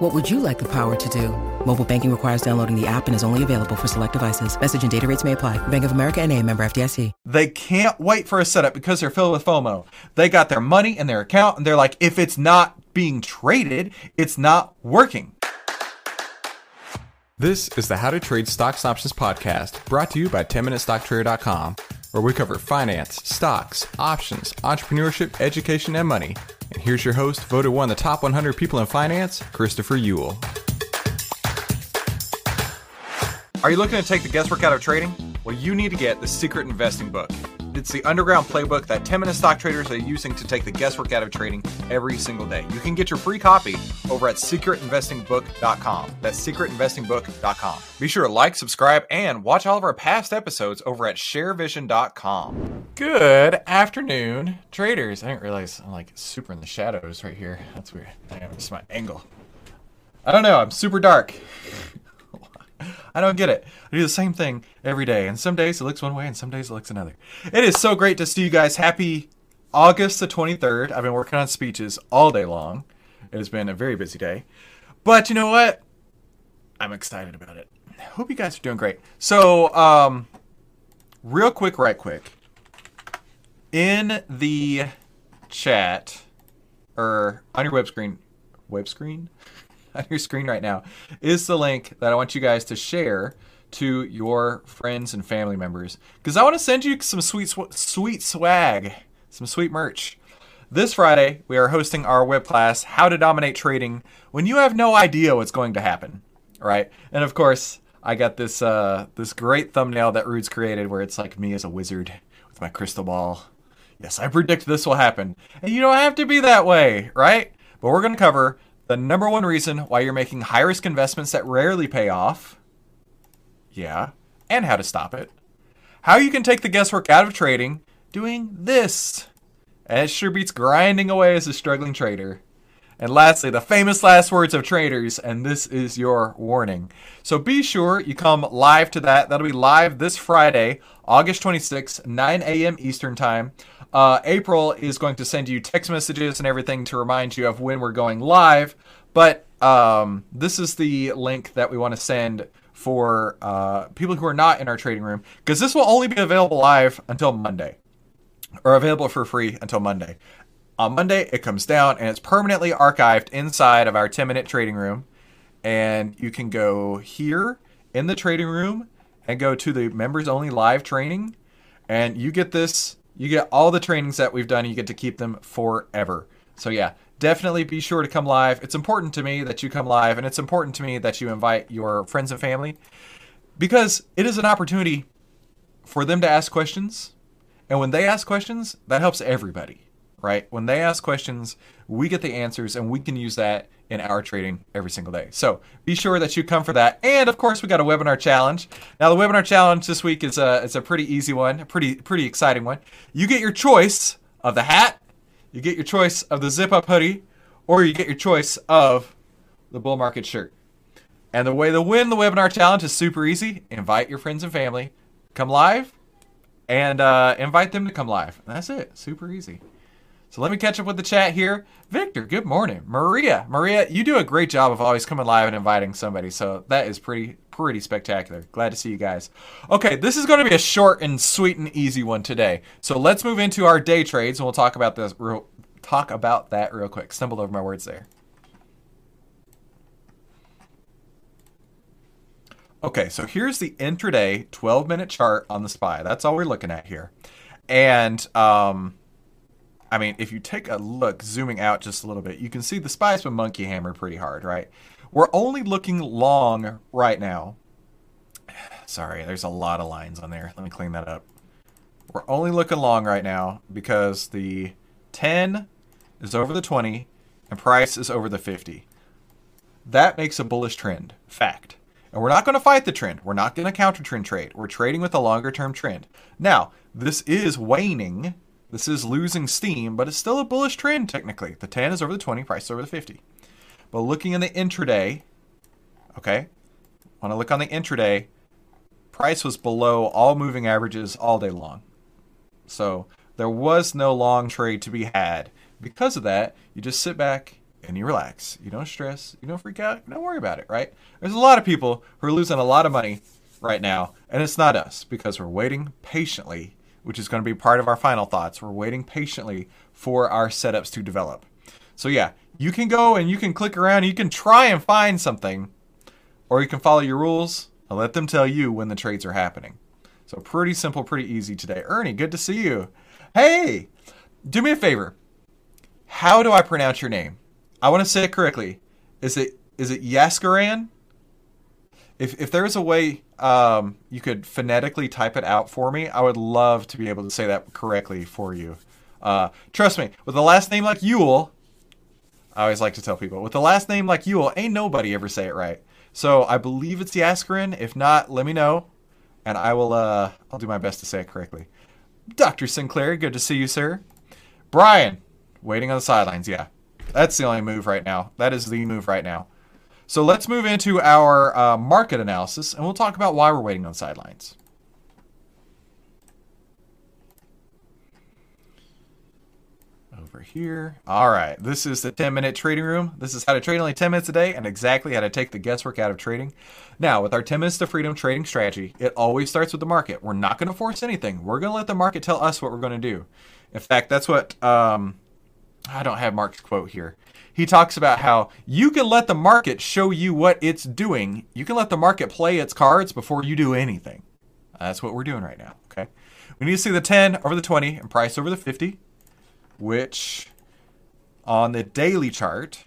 What would you like the power to do? Mobile banking requires downloading the app and is only available for select devices. Message and data rates may apply. Bank of America N.A., member FDIC. They can't wait for a setup because they're filled with FOMO. They got their money in their account and they're like, if it's not being traded, it's not working. This is the How to Trade Stocks Options podcast, brought to you by 10MinuteStockTrader.com, where we cover finance, stocks, options, entrepreneurship, education, and money. And here's your host, voted one of the top 100 people in finance, Christopher Yule. Are you looking to take the guesswork out of trading? Well, you need to get the Secret Investing Book. It's the underground playbook that 10-minute stock traders are using to take the guesswork out of trading every single day. You can get your free copy over at secretinvestingbook.com. That's secretinvestingbook.com. Be sure to like, subscribe, and watch all of our past episodes over at ShareVision.com. Good afternoon, traders. I didn't realize I'm like super in the shadows right here. That's weird. It's my angle. I don't know. I'm super dark. I don't get it. I do the same thing every day. And some days it looks one way and some days it looks another. It is so great to see you guys. Happy August the 23rd. I've been working on speeches all day long. It has been a very busy day. But you know what? I'm excited about it. I hope you guys are doing great. So, real quick, right quick. In the chat, or on your web screen? On your screen right now is the link that I want you guys to share to your friends and family members, because I want to send you some sweet swag, some sweet merch. This Friday, we are hosting our web class, How to Dominate Trading When You Have No Idea What's Going to Happen. All right. And of course, I got this this great thumbnail that Rude's created where it's like me as a wizard with my crystal ball. Yes, I predict this will happen. And you don't have to be that way, right? But we're going to cover the number one reason why you're making high-risk investments that rarely pay off. Yeah. And how to stop it. How you can take the guesswork out of trading doing this. And it sure beats grinding away as a struggling trader. And lastly, the famous last words of traders. And this is your warning. So be sure you come live to that. That'll be live this Friday, August 26th, 9 a.m. Eastern Time. April is going to send you text messages and everything to remind you of when we're going live. But this is the link that we want to send for people who are not in our trading room, because this will only be available live until Monday, or available for free until Monday. On Monday, it comes down and it's permanently archived inside of our 10-minute trading room. And you can go here in the trading room and go to the members only live training, and you get this. You get all the trainings that we've done. You get to keep them forever. So yeah, definitely be sure to come live. It's important to me that you come live, and it's important to me that you invite your friends and family, because it is an opportunity for them to ask questions. And when they ask questions, that helps everybody, right? When they ask questions, we get the answers, and we can use that in our trading every single day. So be sure that you come for that. And of course, we got a webinar challenge. Now, the webinar challenge this week is it's a pretty easy one, a pretty exciting one. You get your choice of the hat, you get your choice of the zip-up hoodie, or you get your choice of the bull market shirt. And the way to win the webinar challenge is super easy. Invite your friends and family, come live, and invite them to come live. And that's it, super easy. So let me catch up with the chat here. Victor, good morning. Maria, you do a great job of always coming live and inviting somebody. So that is pretty spectacular. Glad to see you guys. Okay, this is going to be a short and sweet and easy one today. So let's move into our day trades, and we'll talk about that real quick. Stumbled over my words there. Okay, so here's the intraday 12-minute chart on the SPY. That's all we're looking at here. And I mean, if you take a look, zooming out just a little bit, you can see the SPY's been monkey hammered pretty hard, right? We're only looking long right now. Sorry, there's a lot of lines on there. Let me clean that up. We're only looking long right now because the 10 is over the 20 and price is over the 50. That makes a bullish trend. Fact. And we're not going to fight the trend. We're not going to counter trend trade. We're trading with a longer term trend. Now, This is waning. This is losing steam, but it's still a bullish trend technically. The 10 is over the 20, price is over the 50. But looking in the intraday, okay, when I look on the intraday, price was below all moving averages all day long. So there was no long trade to be had. Because of that, you just sit back and you relax. You don't stress, you don't freak out, you don't worry about it, right? There's a lot of people who are losing a lot of money right now, and it's not us because we're waiting patiently, which is going to be part of our final thoughts. We're waiting patiently for our setups to develop. So yeah, you can go and you can click around, you can try and find something, or you can follow your rules and let them tell you when the trades are happening. So pretty simple, pretty easy today. Ernie, good to see you. Hey, do me a favor. How do I pronounce your name? I want to say it correctly. Is it Yaskaran? If there is a way you could phonetically type it out for me, I would love to be able to say that correctly for you. Trust me, with a last name like Yule, I always like to tell people, with a last name like Yule, ain't nobody ever say it right. So I believe it's Yaskaran. If not, let me know, and I will. I'll do my best to say it correctly. Dr. Sinclair, good to see you, sir. Brian, waiting on the sidelines. Yeah, that's the only move right now. That is the move right now. So let's move into our market analysis, and we'll talk about why we're waiting on sidelines. Over here. All right, this is the 10-minute trading room. This is how to trade only 10 minutes a day and exactly how to take the guesswork out of trading. Now, with our 10 minutes to freedom trading strategy, it always starts with the market. We're not going to force anything. We're going to let the market tell us what we're going to do. In fact, that's what I don't have Mark's quote here. He talks about how you can let the market show you what it's doing. You can let the market play its cards before you do anything. That's what we're doing right now, okay? We need to see the 10 over the 20 and price over the 50, which on the daily chart,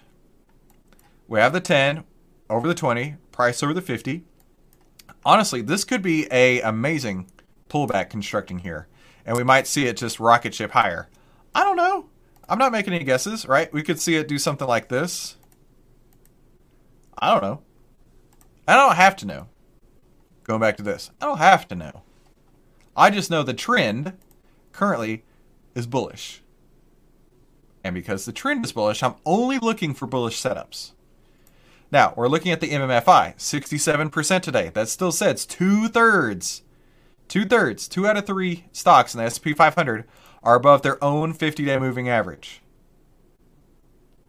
we have the 10 over the 20, price over the 50. Honestly, this could be an amazing pullback constructing here, and we might see it just rocket ship higher. I don't know. I'm not making any guesses, right? We could see it do something like this. I don't know. I don't have to know. Going back to this. I don't have to know. I just know the trend currently is bullish. And because the trend is bullish, I'm only looking for bullish setups. Now, we're looking at the MMFI. 67% today. That still says two-thirds. 2 out of 3 stocks in the S&P 500 are above their own 50-day moving average.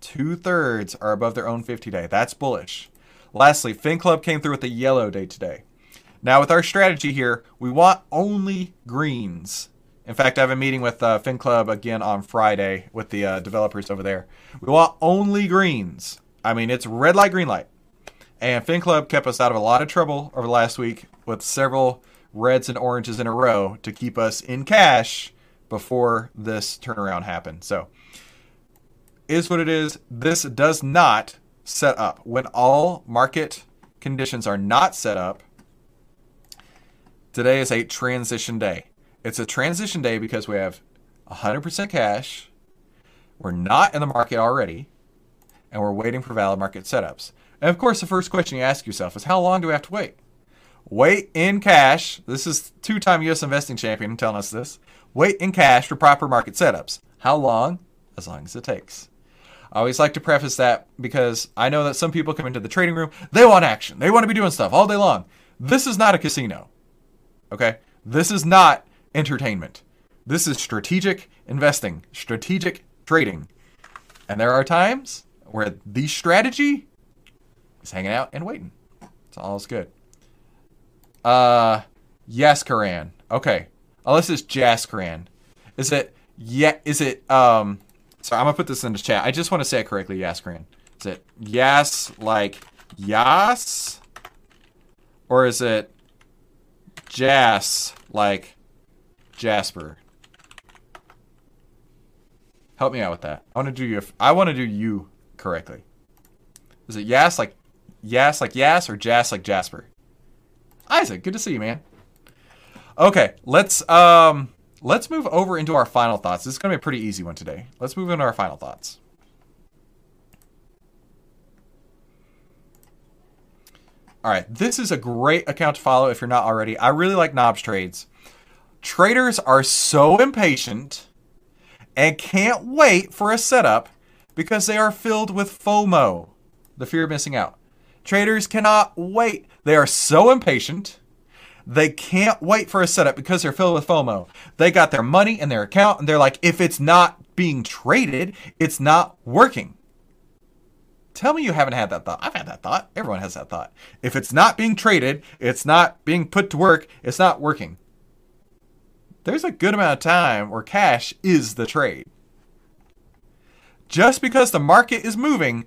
Two-thirds are above their own 50-day. That's bullish. Lastly, FinClub came through with a yellow day today. Now, with our strategy here, we want only greens. In fact, I have a meeting with FinClub again on Friday with the developers over there. We want only greens. I mean, it's red light, green light. And FinClub kept us out of a lot of trouble over the last week with several reds and oranges in a row to keep us in cash before this turnaround happened. So is what it is. This does not set up. When all market conditions are not set up, today is a transition day. It's a transition day because we have 100% cash. We're not in the market already, and we're waiting for valid market setups. And of course, the first question you ask yourself is, how long do we have to wait? Wait in cash. This is two-time U.S. investing champion telling us this. Wait in cash for proper market setups. How long? As long as it takes. I always like to preface that because I know that some people come into the trading room. They want action. They want to be doing stuff all day long. This is not a casino. Okay? This is not entertainment. This is strategic investing, strategic trading. And there are times where the strategy is hanging out and waiting. It's all good. Yaskaran. Okay. Unless it's Jaskaran. Sorry, I'm going to put this in the chat. I just want to say it correctly, Yaskaran. Is it Yas like Yas? Or is it Jas like Jasper? Help me out with that. I want to do you correctly. Is it Yas like Yas or Jas like Jasper? Isaac, good to see you, man. Okay, let's move over into our final thoughts. This is going to be a pretty easy one today. Let's move into our final thoughts. All right, this is a great account to follow if you're not already. I really like Knobs Trades. Traders are so impatient and can't wait for a setup because they are filled with FOMO, the fear of missing out. Traders cannot wait. They are so impatient. They can't wait for a setup because they're filled with FOMO. They got their money in their account and they're like, if it's not being traded, it's not working. Tell me you haven't had that thought. I've had that thought. Everyone has that thought. If it's not being traded, it's not being put to work, it's not working. There's a good amount of time where cash is the trade. Just because the market is moving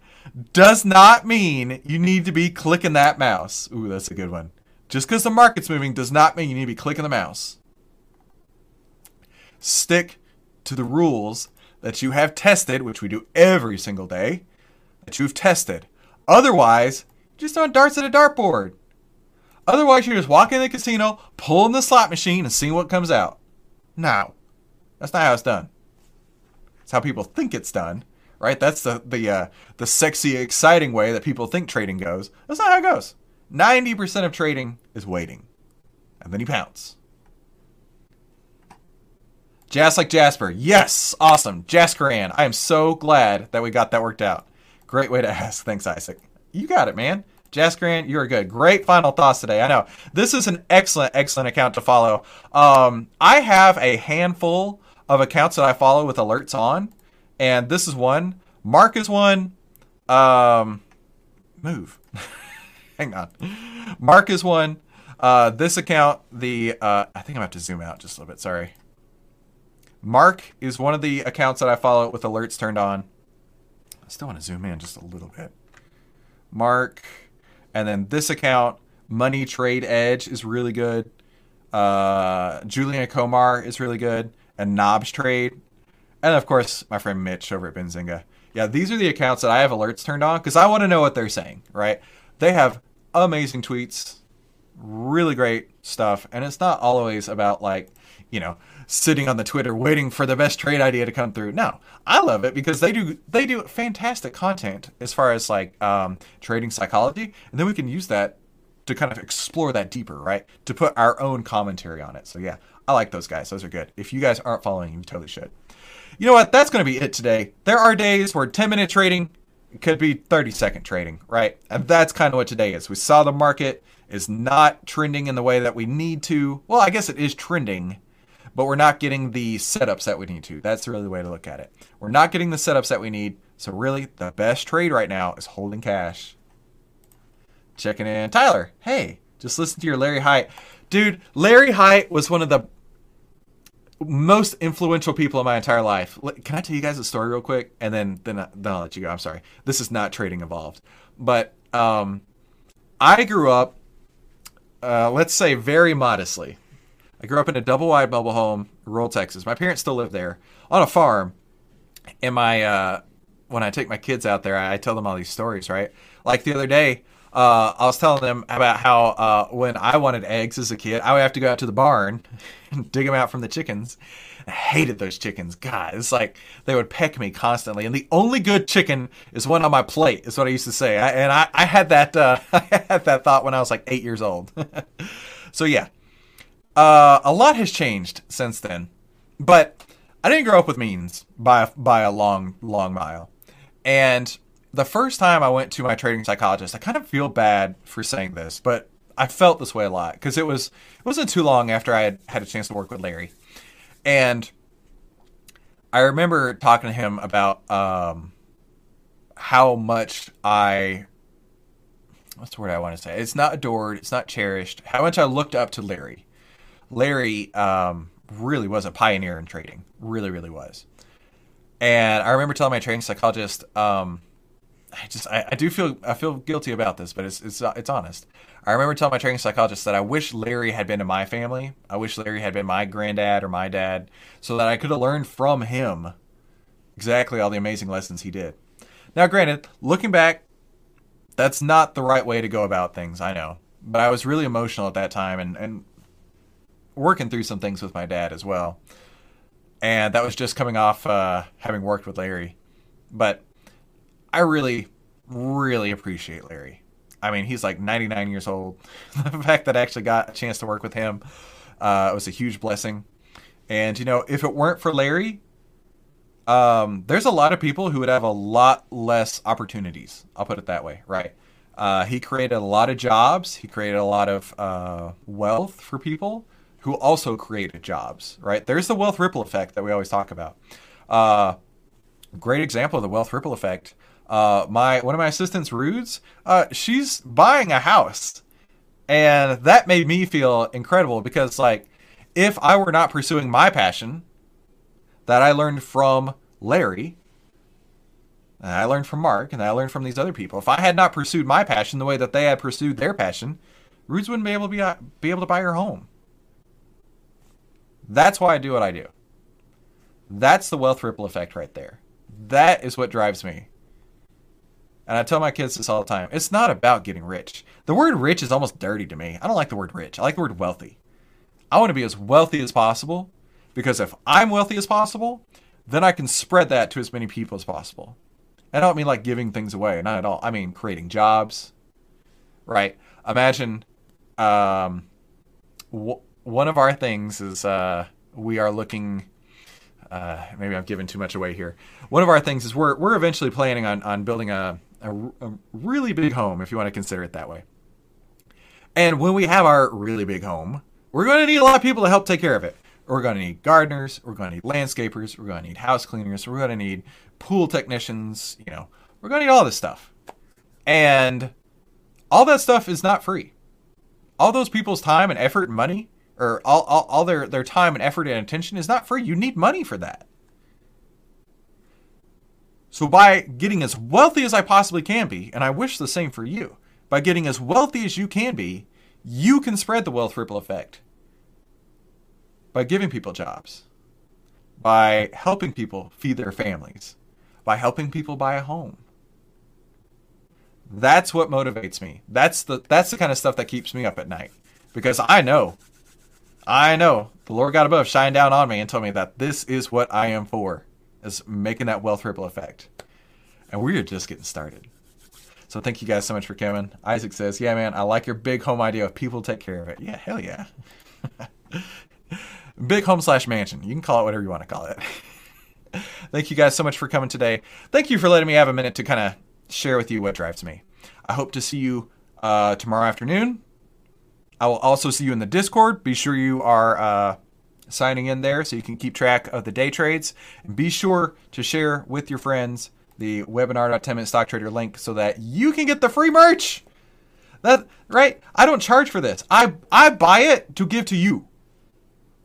does not mean you need to be clicking that mouse. Ooh, that's a good one. Just because the market's moving does not mean you need to be clicking the mouse. Stick to the rules that you have tested, which we do every single day, that you've tested. Otherwise, just throwing darts at a dartboard. Otherwise, you're just walking in the casino, pulling the slot machine, and seeing what comes out. No, that's not how it's done. It's how people think it's done, right? That's the sexy, exciting way that people think trading goes. That's not how it goes. 90% of trading is waiting, and then you pounce. Jazz like Jasper. Yes, awesome. Jaskaran, I am so glad that we got that worked out. Great way to ask. Thanks, Isaac. You got it, man. Jaskaran, you are good. Great final thoughts today. I know. This is an excellent, excellent account to follow. I have a handful of accounts that I follow with alerts on, and this is one. Mark is one. Move. Hang on. Mark is one. This account, I think I'm going to have to zoom out just a little bit. Sorry. Mark is one of the accounts that I follow with alerts turned on. I still want to zoom in just a little bit. Mark. And then this account, Money Trade Edge, is really good. Julian Comar is really good. And Knobs Trade. And, of course, my friend Mitch over at Benzinga. Yeah, these are the accounts that I have alerts turned on because I want to know what they're saying, right? They have amazing tweets, really great stuff. And it's not always about, like, you know, sitting on the Twitter waiting for the best trade idea to come through. No, I love it because they do fantastic content as far as, like, trading psychology. And then we can use that to kind of explore that deeper, right? To put our own commentary on it. So, yeah, I like those guys. Those are good. If you guys aren't following, you totally should. You know what? That's going to be it today. There are days where 10-minute trading could be 30-second trading, right? And that's kind of what today is. We saw the market is not trending in the way that we need to. Well, I guess it is trending, but we're not getting the setups that we need to. That's really the way to look at it. We're not getting the setups that we need. So really, the best trade right now is holding cash. Checking in. Tyler, hey, just listen to your Larry Height. Dude, Larry Height was one of the most influential people in my entire life. Can I tell you guys a story real quick? And then I'll let you go. I'm sorry. This is not trading involved. But I grew up, let's say, very modestly. I grew up in a double-wide mobile home, rural Texas. My parents still live there on a farm. And when I take my kids out there, I tell them all these stories, right? Like the other day, I was telling them about how when I wanted eggs as a kid, I would have to go out to the barn and dig them out from the chickens. I hated those chickens. God, it's like they would peck me constantly. And the only good chicken is one on my plate, is what I used to say. I had that thought when I was like 8 years old. So, yeah, a lot has changed since then. But I didn't grow up with means by a long, long mile. And the first time I went to my trading psychologist, I kind of feel bad for saying this, but I felt this way a lot because it wasn't too long after I had a chance to work with Larry. And I remember talking to him about how much what's the word I want to say? It's not adored. It's not cherished. How much I looked up to Larry. Larry really was a pioneer in trading. Really, really was. And I remember telling my trading psychologist, I feel guilty about this, but it's honest. I remember telling my training psychologist that I wish Larry had been to my family. I wish Larry had been my granddad or my dad so that I could have learned from him exactly all the amazing lessons he did. Now, granted, looking back, that's not the right way to go about things, I know. But I was really emotional at that time and working through some things with my dad as well. And that was just coming off having worked with Larry. But I really, really appreciate Larry. I mean, he's like 99 years old. The fact that I actually got a chance to work with him It was a huge blessing. And, you know, if it weren't for Larry, there's a lot of people who would have a lot less opportunities. I'll put it that way, right? He created a lot of jobs. He created a lot of wealth for people who also created jobs, right? There's the wealth ripple effect that we always talk about. Great example of the wealth ripple effect. One of my assistants, Rudes, she's buying a house. And that made me feel incredible because, like, if I were not pursuing my passion that I learned from Larry, and I learned from Mark, and I learned from these other people, if I had not pursued my passion the way that they had pursued their passion, Rudes wouldn't be able to buy her home. That's why I do what I do. That's the wealth ripple effect right there. That is what drives me. And I tell my kids this all the time. It's not about getting rich. The word rich is almost dirty to me. I don't like the word rich. I like the word wealthy. I want to be as wealthy as possible because if I'm wealthy as possible, then I can spread that to as many people as possible. And I don't mean like giving things away. Not at all. I mean creating jobs, right? Imagine one of our things is we are looking... maybe I'm giving too much away here. One of our things is we're eventually planning on building a really big home, if you want to consider it that way. And when we have our really big home, we're going to need a lot of people to help take care of it. We're going to need gardeners. We're going to need landscapers. We're going to need house cleaners. We're going to need pool technicians. You know, we're going to need all this stuff. And all that stuff is not free. All those people's time and effort and money, or all their time and effort and attention is not free. You need money for that. So by getting as wealthy as I possibly can be, and I wish the same for you, by getting as wealthy as you can be, you can spread the wealth ripple effect by giving people jobs, by helping people feed their families, by helping people buy a home. That's what motivates me. That's the kind of stuff that keeps me up at night, because I know the Lord God above shined down on me and told me that this is what I am for, is making that wealth ripple effect. And we are just getting started. So thank you guys so much for coming. Isaac says, yeah, man, I like your big home idea of people take care of it. Yeah, hell yeah. Big home / mansion. You can call it whatever you want to call it. Thank you guys so much for coming today. Thank you for letting me have a minute to kind of share with you what drives me. I hope to see you tomorrow afternoon. I will also see you in the Discord. Be sure you are signing in there so you can keep track of the day trades. And be sure to share with your friends the webinar.10MinuteStockTrader link so that you can get the free merch. That right? I don't charge for this. I buy it to give to you.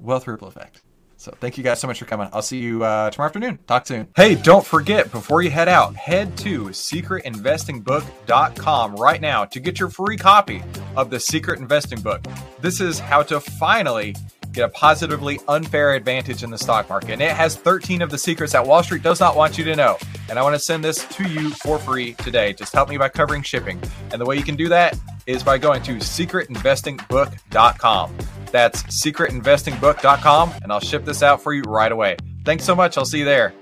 Wealth ripple effect. So thank you guys so much for coming. I'll see you tomorrow afternoon. Talk soon. Hey, don't forget, before you head out, head to secretinvestingbook.com right now to get your free copy of the Secret Investing Book. This is how to finally get a positively unfair advantage in the stock market. And it has 13 of the secrets that Wall Street does not want you to know. And I want to send this to you for free today. Just help me by covering shipping. And the way you can do that is by going to secretinvestingbook.com. That's secretinvestingbook.com, and I'll ship this out for you right away. Thanks so much. I'll see you there.